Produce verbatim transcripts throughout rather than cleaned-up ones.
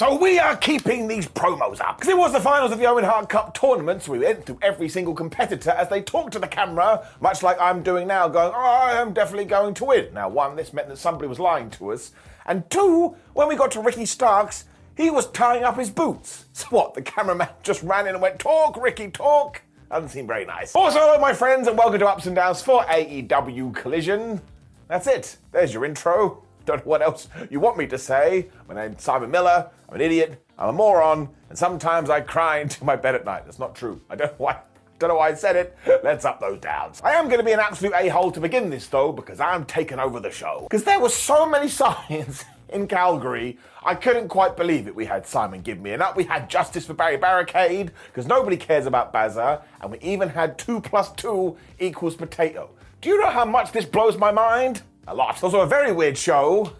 So we are keeping these promos up. Because it was the finals of the Owen Hart Cup tournament, so we went through every single competitor as they talked to the camera, much like I'm doing now, going, oh, I am definitely going to win. Now, one, this meant that somebody was lying to us. And two, when we got to Ricky Starks, he was tying up his boots. So what, the cameraman just ran in and went, talk, Ricky, talk. Doesn't seem very nice. Also, hello, my friends, and welcome to Ups and Downs for A E W Collision. That's it. There's your intro. Don't know what else you want me to say. My name's Simon Miller. I'm an idiot. I'm a moron. And sometimes I cry into my bed at night. That's not true. I don't know why. Don't know why I said it. Let's up those downs. I am going to be an absolute a-hole to begin this though, because I'm taking over the show. Because there were so many signs in Calgary, I couldn't quite believe it. We had Simon Give Me An Up. We had Justice for Barry Barricade, because nobody cares about Bazza. And we even had two plus two equals potato. Do you know how much this blows my mind? A lot. It's also a very weird show.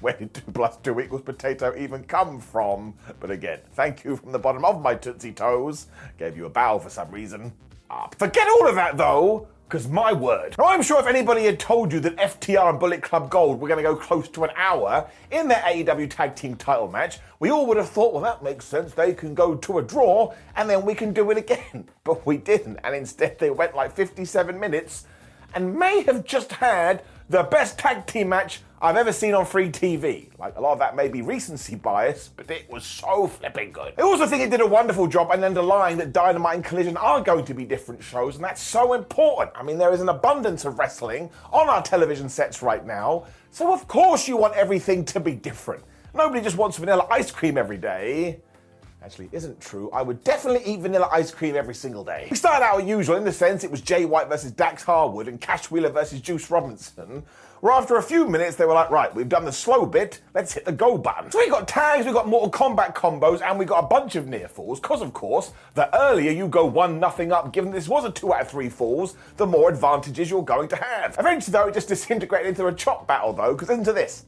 Where did two plus two equals potato even come from? But again, thank you from the bottom of my tootsie toes. Gave you a bow for some reason. Ah, forget all of that though, because my word. Now I'm sure if anybody had told you that F T R and Bullet Club Gold were going to go close to an hour in their A E W tag team title match, we all would have thought, well, that makes sense. They can go to a draw and then we can do it again. But we didn't. And instead they went like fifty-seven minutes and may have just had the best tag team match I've ever seen on free T V. Like, a lot of that may be recency bias, but it was so flipping good. I also think it did a wonderful job and underlying that Dynamite and Collision are going to be different shows, and that's so important. I mean, there is an abundance of wrestling on our television sets right now, so of course you want everything to be different. Nobody just wants vanilla ice cream every day. Actually isn't true. I would definitely eat vanilla ice cream every single day. We started out as usual in the sense it was Jay White versus Dax Harwood and Cash Wheeler versus Juice Robinson, where after a few minutes they were like, right, we've done the slow bit, let's hit the go button. So we got tags, we got Mortal Kombat combos, and we got a bunch of near falls, because of course, the earlier you go one nothing up, given this was a two out of three falls, the more advantages you're going to have. Eventually though, it just disintegrated into a chop battle though, because listen to this.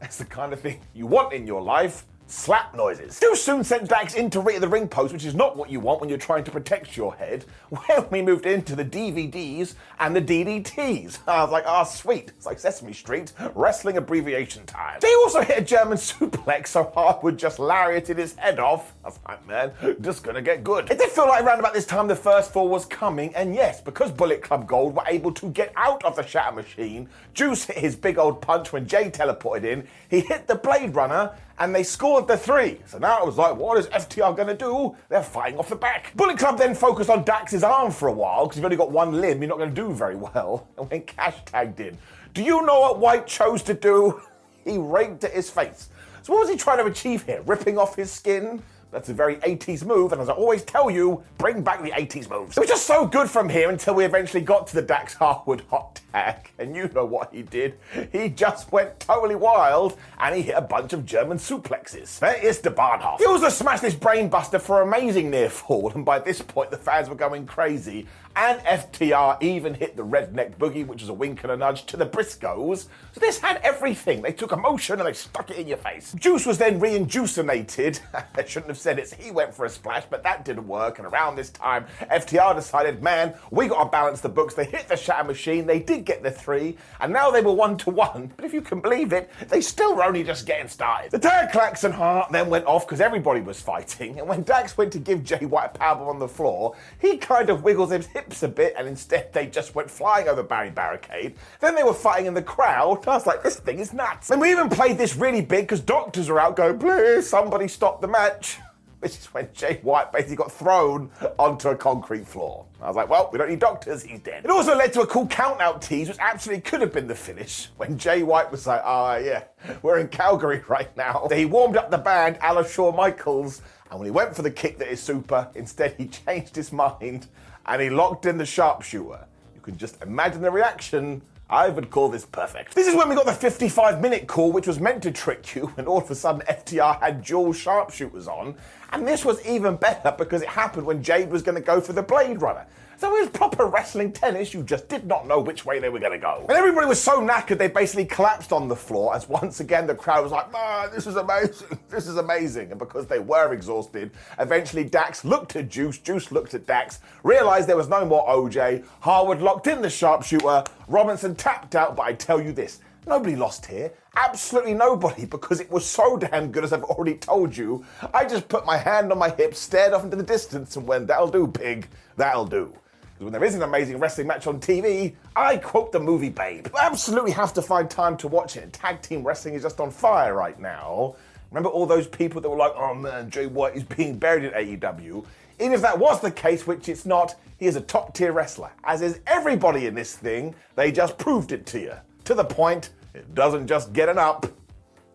That's the kind of thing you want in your life. Slap noises. Too soon sent Dax into the ring post, which is not what you want when you're trying to protect your head. Well, we moved into the D V Ds and the D D Ts. I was like, ah, oh, sweet. It's like Sesame Street, wrestling abbreviation time. They also hit a German suplex so Harwood just lariated his head off. I was like, man, just gonna get good. It did feel like around about this time the first fall was coming, and yes, because Bullet Club Gold were able to get out of the Shatter Machine, Juice hit his big old punch when Jay teleported in, he hit the Blade Runner, and they scored the three. So now it was like, what is F T R going to do? They're fighting off the back. Bullet Club then focused on Dax's arm for a while, because you've only got one limb, you're not going to do very well. And when Cash tagged in, do you know what White chose to do? He raked at his face. So what was he trying to achieve here? Ripping off his skin? That's a very eighties move, and as I always tell you, bring back the eighties moves. It was just so good from here until we eventually got to the Dax Harwood hot tag, and you know what he did. He just went totally wild, and he hit a bunch of German suplexes. There is the Barnhof. He also smashed this brainbuster for amazing near fall, and by this point the fans were going crazy, and F T R even hit the Redneck Boogie, which was a wink and a nudge to the Briscoes. So this had everything. They took emotion and they stuck it in your face. Juice was then reinducinated. They shouldn't have said it's he went for a splash, but that didn't work. And around this time, F T R decided, man, we got to balance the books. They hit the Shatter Machine. They did get the three. And now they were one to one. But if you can believe it, they still were only just getting started. The tag Claxon Hart then went off because everybody was fighting. And when Dax went to give Jay White a powerbomb on the floor, he kind of wiggled his hips a bit. And instead, they just went flying over Barry Barricade. Then they were fighting in the crowd. And I was like, this thing is nuts. And we even played this really big because doctors were out going, please, somebody stop the match. Which is when Jay White basically got thrown onto a concrete floor. I was like, well, we don't need doctors, he's dead. It also led to a cool count-out tease, which absolutely could have been the finish, when Jay White was like, ah, oh, yeah, we're in Calgary right now. So he warmed up the band a la Shawn Michaels, and when he went for the kick that is super, instead he changed his mind, and he locked in the sharpshooter. You can just imagine the reaction. I would call this perfect. This is when we got the fifty-five minute call, which was meant to trick you, and all of a sudden F T R had dual sharpshooters on. And this was even better because it happened when Jade was going to go for the Blade Runner. So it was proper wrestling tennis, you just did not know which way they were going to go. And everybody was so knackered they basically collapsed on the floor as once again the crowd was like, ah, this is amazing, this is amazing. And because they were exhausted, eventually Dax looked at Juice, Juice looked at Dax, realised there was no more O J, Harwood locked in the sharpshooter, Robinson tapped out, but I tell you this, nobody lost here. Absolutely nobody, because it was so damn good, as I've already told you. I just put my hand on my hip, stared off into the distance, and went, that'll do, pig, that'll do. When there is an amazing wrestling match on T V, I quote the movie Babe. You absolutely have to find time to watch it. Tag team wrestling is just on fire right now. Remember all those people that were like, oh man, Jay White is being buried in A E W? Even if that was the case, which it's not, he is a top tier wrestler. As is everybody in this thing, they just proved it to you. To the point, it doesn't just get an up.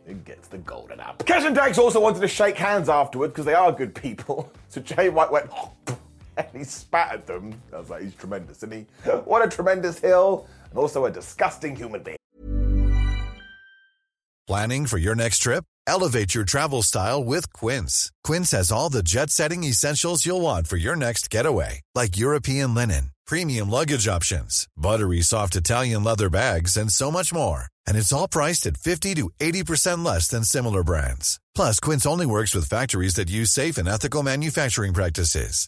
It gets the golden up. Cash and Dax also wanted to shake hands afterwards because they are good people. So Jay White went, oh, and he spat at them. I was like, he's tremendous, isn't he? What a tremendous heel, and also a disgusting human being. Planning for your next trip? Elevate your travel style with Quince. Quince has all the jet-setting essentials you'll want for your next getaway, like European linen, premium luggage options, buttery soft Italian leather bags, and so much more. And it's all priced at fifty to eighty percent less than similar brands. Plus, Quince only works with factories that use safe and ethical manufacturing practices.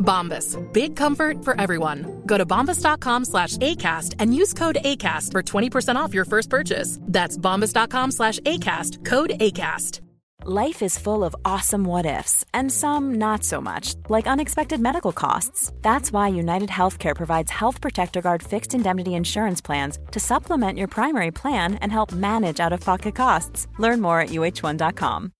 Bombas. Big comfort for everyone. Go to bombas.com slash ACAST and use code ACAST for twenty percent off your first purchase. That's bombas.com slash ACAST. Code ACAST. Life is full of awesome what ifs and some not so much, like unexpected medical costs. That's why United Healthcare provides Health Protector Guard fixed indemnity insurance plans to supplement your primary plan and help manage out-of-pocket costs. Learn more at U H one dot com.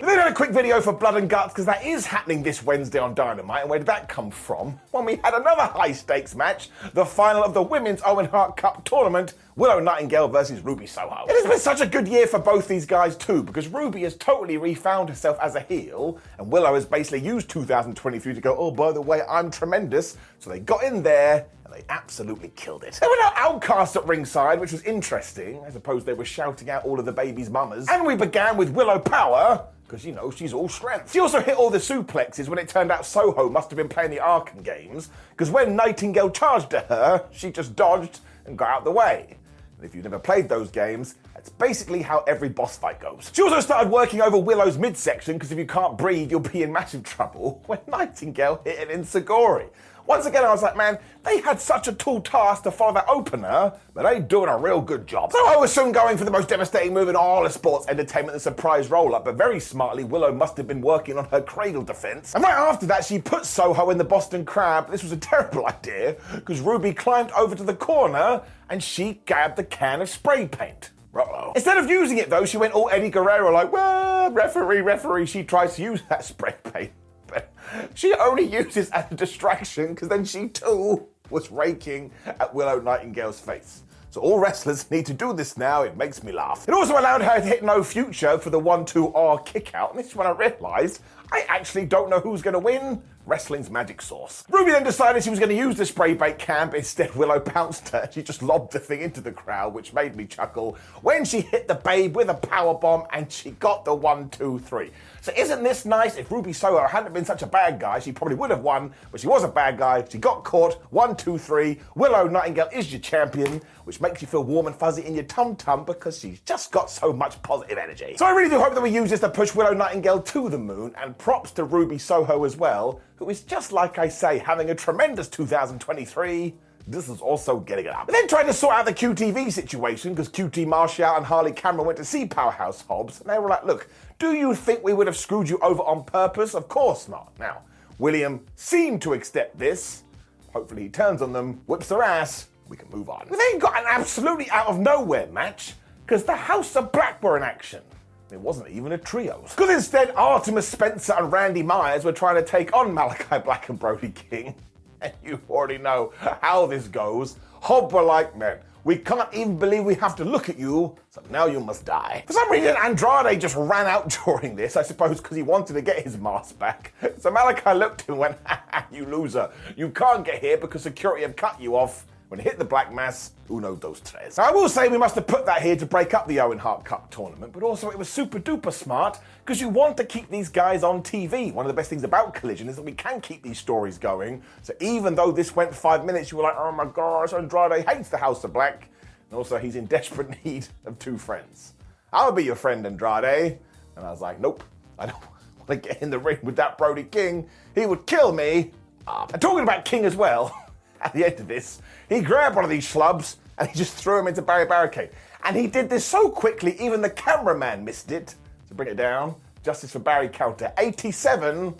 Then I had a quick video for Blood and Guts, because that is happening this Wednesday on Dynamite. And where did that come from? When we had another high-stakes match, the final of the Women's Owen Hart Cup tournament, Willow Nightingale versus Ruby Soho. It has been such a good year for both these guys too, because Ruby has totally refound herself as a heel, and Willow has basically used two thousand twenty-three to go, oh, by the way, I'm tremendous. So they got in there, and they absolutely killed it. There were no outcasts at ringside, which was interesting. I suppose they were shouting out all of the baby's mamas. And we began with Willow Power, because, you know, she's all strength. She also hit all the suplexes when it turned out Soho must have been playing the Arkham games, because when Nightingale charged at her, she just dodged and got out the way. And if you've never played those games, that's basically how every boss fight goes. She also started working over Willow's midsection, because if you can't breathe, you'll be in massive trouble, when Nightingale hit an Insigori. Once again, I was like, man, they had such a tall task to follow that opener, but they doing a real good job. So I was soon going for the most devastating move in all of sports entertainment, the surprise roll-up, but very smartly, Willow must have been working on her cradle defense. And right after that, she put Soho in the Boston Crab. This was a terrible idea, because Ruby climbed over to the corner, and she grabbed the can of spray paint. Uh-oh. Instead of using it, though, she went all Eddie Guerrero, like, well, referee, referee, she tries to use that spray paint. But she only uses as a distraction, because then she too was raking at Willow Nightingale's face. So all wrestlers need to do this now. It makes me laugh. It also allowed her to hit No Future for the one two R kick out. And this is when I realised I actually don't know who's going to win. Wrestling's magic sauce. Ruby then decided she was going to use the spray bait cam, but instead Willow pounced her. She just lobbed the thing into the crowd, which made me chuckle, when she hit the Babe with a powerbomb and she got the one, two, three. So isn't this nice? If Ruby Soho hadn't been such a bad guy, she probably would have won, but she was a bad guy. She got caught. One, two, three. Willow Nightingale is your champion, which makes you feel warm and fuzzy in your tum-tum because she's just got so much positive energy. So I really do hope that we use this to push Willow Nightingale to the moon, and props to Ruby Soho as well, who is, just like I say, having a tremendous two thousand twenty-three. This is also getting it up. But then tried to sort out the Q T V situation, because Q T Marshall and Harley Cameron went to see Powerhouse Hobbs, and they were like, look, do you think we would have screwed you over on purpose? Of course not. Now, William seemed to accept this. Hopefully he turns on them, whips their ass, we can move on. We then got an absolutely out of nowhere match, because the House of Black were in action. It wasn't even a trio. Because instead, Artemis Spencer and Randy Myers were trying to take on Malachi Black and Brody King. And you already know how this goes. Hobbs were like, man, we can't even believe we have to look at you, so now you must die. For some reason, Andrade just ran out during this, I suppose because he wanted to get his mask back. So Malachi looked at him and went, ha ha, you loser. You can't get here because security have cut you off. When it hit the black mass, uno, dos, tres. Now, I will say we must have put that here to break up the Owen Hart Cup tournament, but also it was super duper smart because you want to keep these guys on T V. One of the best things about Collision is that we can keep these stories going. So even though this went five minutes, you were like, oh my gosh, Andrade hates the House of Black. And also he's in desperate need of two friends. I'll be your friend, Andrade. And I was like, nope, I don't want to get in the ring with that Brody King. He would kill me. And talking about King as well, at the end of this, he grabbed one of these schlubs and he just threw him into Barry Barricade. And he did this so quickly, even the cameraman missed it. So bring it down. Justice for Barry counter. eighty-seven,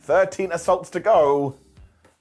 thirteen assaults to go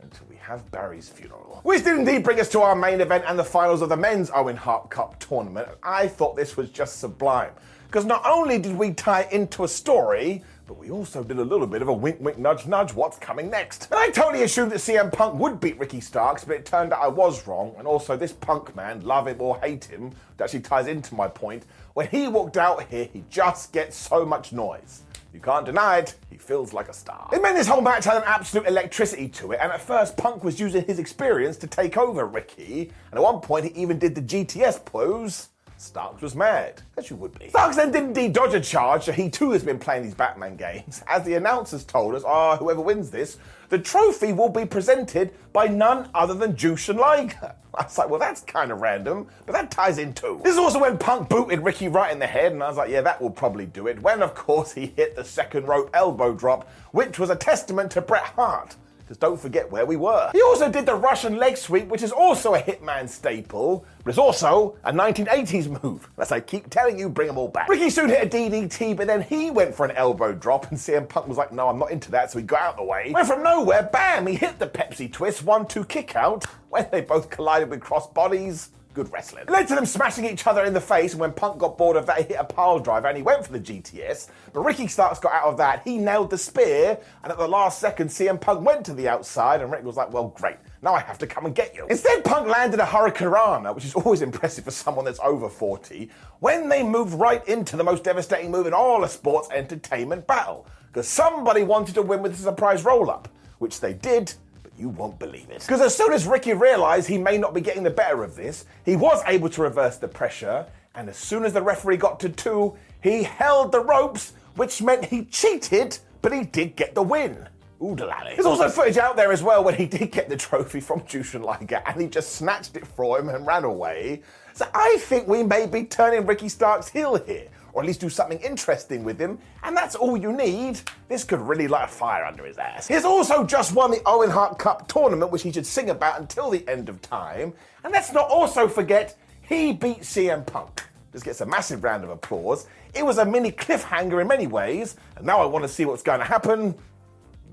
until we have Barry's funeral. Which did indeed bring us to our main event and the finals of the men's Owen Hart Cup tournament. I thought this was just sublime. Because not only did we tie into a story, but we also did a little bit of a wink, wink, nudge, nudge, what's coming next? And I totally assumed that C M Punk would beat Ricky Starks, but it turned out I was wrong. And also this Punk man, love him or hate him, which actually ties into my point. When he walked out here, he just gets so much noise. You can't deny it, he feels like a star. It meant this whole match had an absolute electricity to it, and at first Punk was using his experience to take over Ricky, and at one point he even did the G T S pose. Starks was mad, as you would be. Starks then did indeed dodge a charge, so he too has been playing these Batman games. As the announcers told us, ah, oh, whoever wins this, the trophy will be presented by none other than Jushin Liger. I was like, well, that's kind of random, but that ties in too. This is also when Punk booted Ricky right in the head, and I was like, yeah, that will probably do it. When, of course, he hit the second rope elbow drop, which was a testament to Bret Hart, because don't forget where we were. He also did the Russian leg sweep, which is also a hitman staple, but it's also a nineteen eighties move. As I keep telling you, bring them all back. Ricky soon hit a D D T, but then he went for an elbow drop, and C M Punk was like, no, I'm not into that, so he got out of the way. Went from nowhere, bam, he hit the Pepsi twist, one, two, kick out, when they both collided with cross bodies. Good wrestling. It led to them smashing each other in the face, and when Punk got bored of that, he hit a pile driver and he went for the G T S. But Ricky Starks got out of that. He nailed the spear, and at the last second, C M Punk went to the outside, and Ricky was like, well, great. Now I have to come and get you. Instead, Punk landed a Hurricanrana, which is always impressive for someone that's over forty, when they moved right into the most devastating move in all of sports entertainment battle. Because somebody wanted to win with a surprise roll-up, which they did. You won't believe it. Because as soon as Ricky realised he may not be getting the better of this, he was able to reverse the pressure, and as soon as the referee got to two, he held the ropes, which meant he cheated, but he did get the win. Oodalally. There's also footage out there as well when he did get the trophy from Jushin Liger, and he just snatched it for him and ran away. So I think we may be turning Ricky Starks heel here, or at least do something interesting with him, and that's all you need. This could really light a fire under his ass. He's also just won the Owen Hart Cup tournament, which he should sing about until the end of time. And let's not also forget, he beat C M Punk. This gets a massive round of applause. It was a mini cliffhanger in many ways, and now I want to see what's going to happen.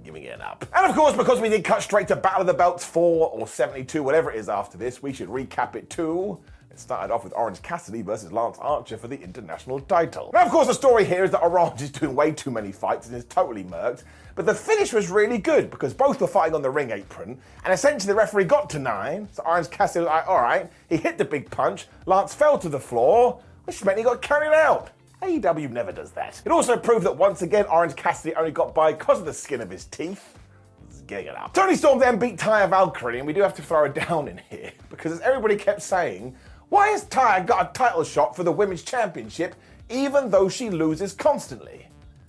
Giving it up. And of course, because we did cut straight to Battle of the Belts four or seventy-two, whatever it is after this, we should recap it too. It started off with Orange Cassidy versus Lance Archer for the international title. Now, of course, the story here is that Orange is doing way too many fights and is totally murked, but the finish was really good because both were fighting on the ring apron, and essentially the referee got to nine, so Orange Cassidy was like, all right, he hit the big punch, Lance fell to the floor, which meant he got carried out. A E W never does that. It also proved that once again, Orange Cassidy only got by because of the skin of his teeth. Getting it up. Tony Storm then beat Tyre Valkyrie, and we do have to throw her down in here, because as everybody kept saying, why has Tyre got a title shot for the Women's Championship even though she loses constantly?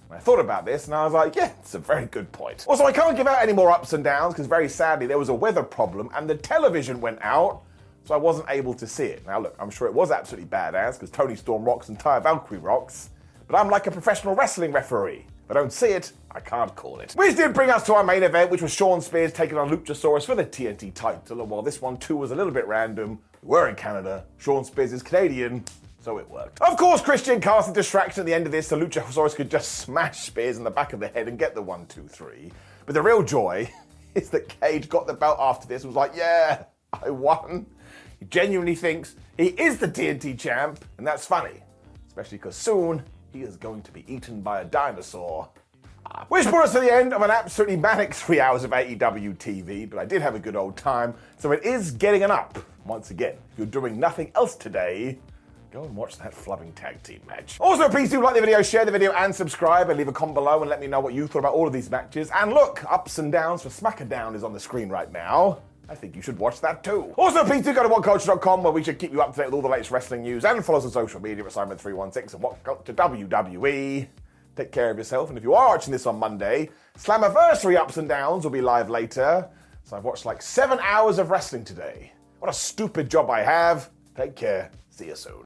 And I thought about this, and I was like, yeah, it's a very good point. Also, I can't give out any more ups and downs, because very sadly there was a weather problem, and the television went out, so I wasn't able to see it. Now look, I'm sure it was absolutely badass, because Tony Storm rocks and Tyre Valkyrie rocks, but I'm like a professional wrestling referee. If I don't see it, I can't call it. Which did bring us to our main event, which was Shawn Spears taking on Luchasaurus for the T N T title, and while this one too was a little bit random, we were in Canada, Shawn Spears is Canadian, so it worked. Of course, Christian cast a distraction at the end of this so Luchasaurus could just smash Spears in the back of the head and get the one, two, three. But the real joy is that Cage got the belt after this and was like, yeah, I won. He genuinely thinks he is the T N T champ, and that's funny, especially because soon he is going to be eaten by a dinosaur. Which brought us to the end of an absolutely manic three hours of A E W T V, but I did have a good old time, so it is getting an up. Once again, if you're doing nothing else today, go and watch that flubbing tag team match. Also, please do like the video, share the video, and subscribe, and leave a comment below and let me know what you thought about all of these matches. And look, ups and downs for SmackDown is on the screen right now. I think you should watch that too. Also, please do go to what culture dot com where we should keep you up to date with all the latest wrestling news, and follow us on social media at Simon three one six and WhatCulture W W E. Take care of yourself, and if you are watching this on Monday, Slammiversary Ups and Downs will be live later. So I've watched like seven hours of wrestling today. What a stupid job I have. Take care. See you soon.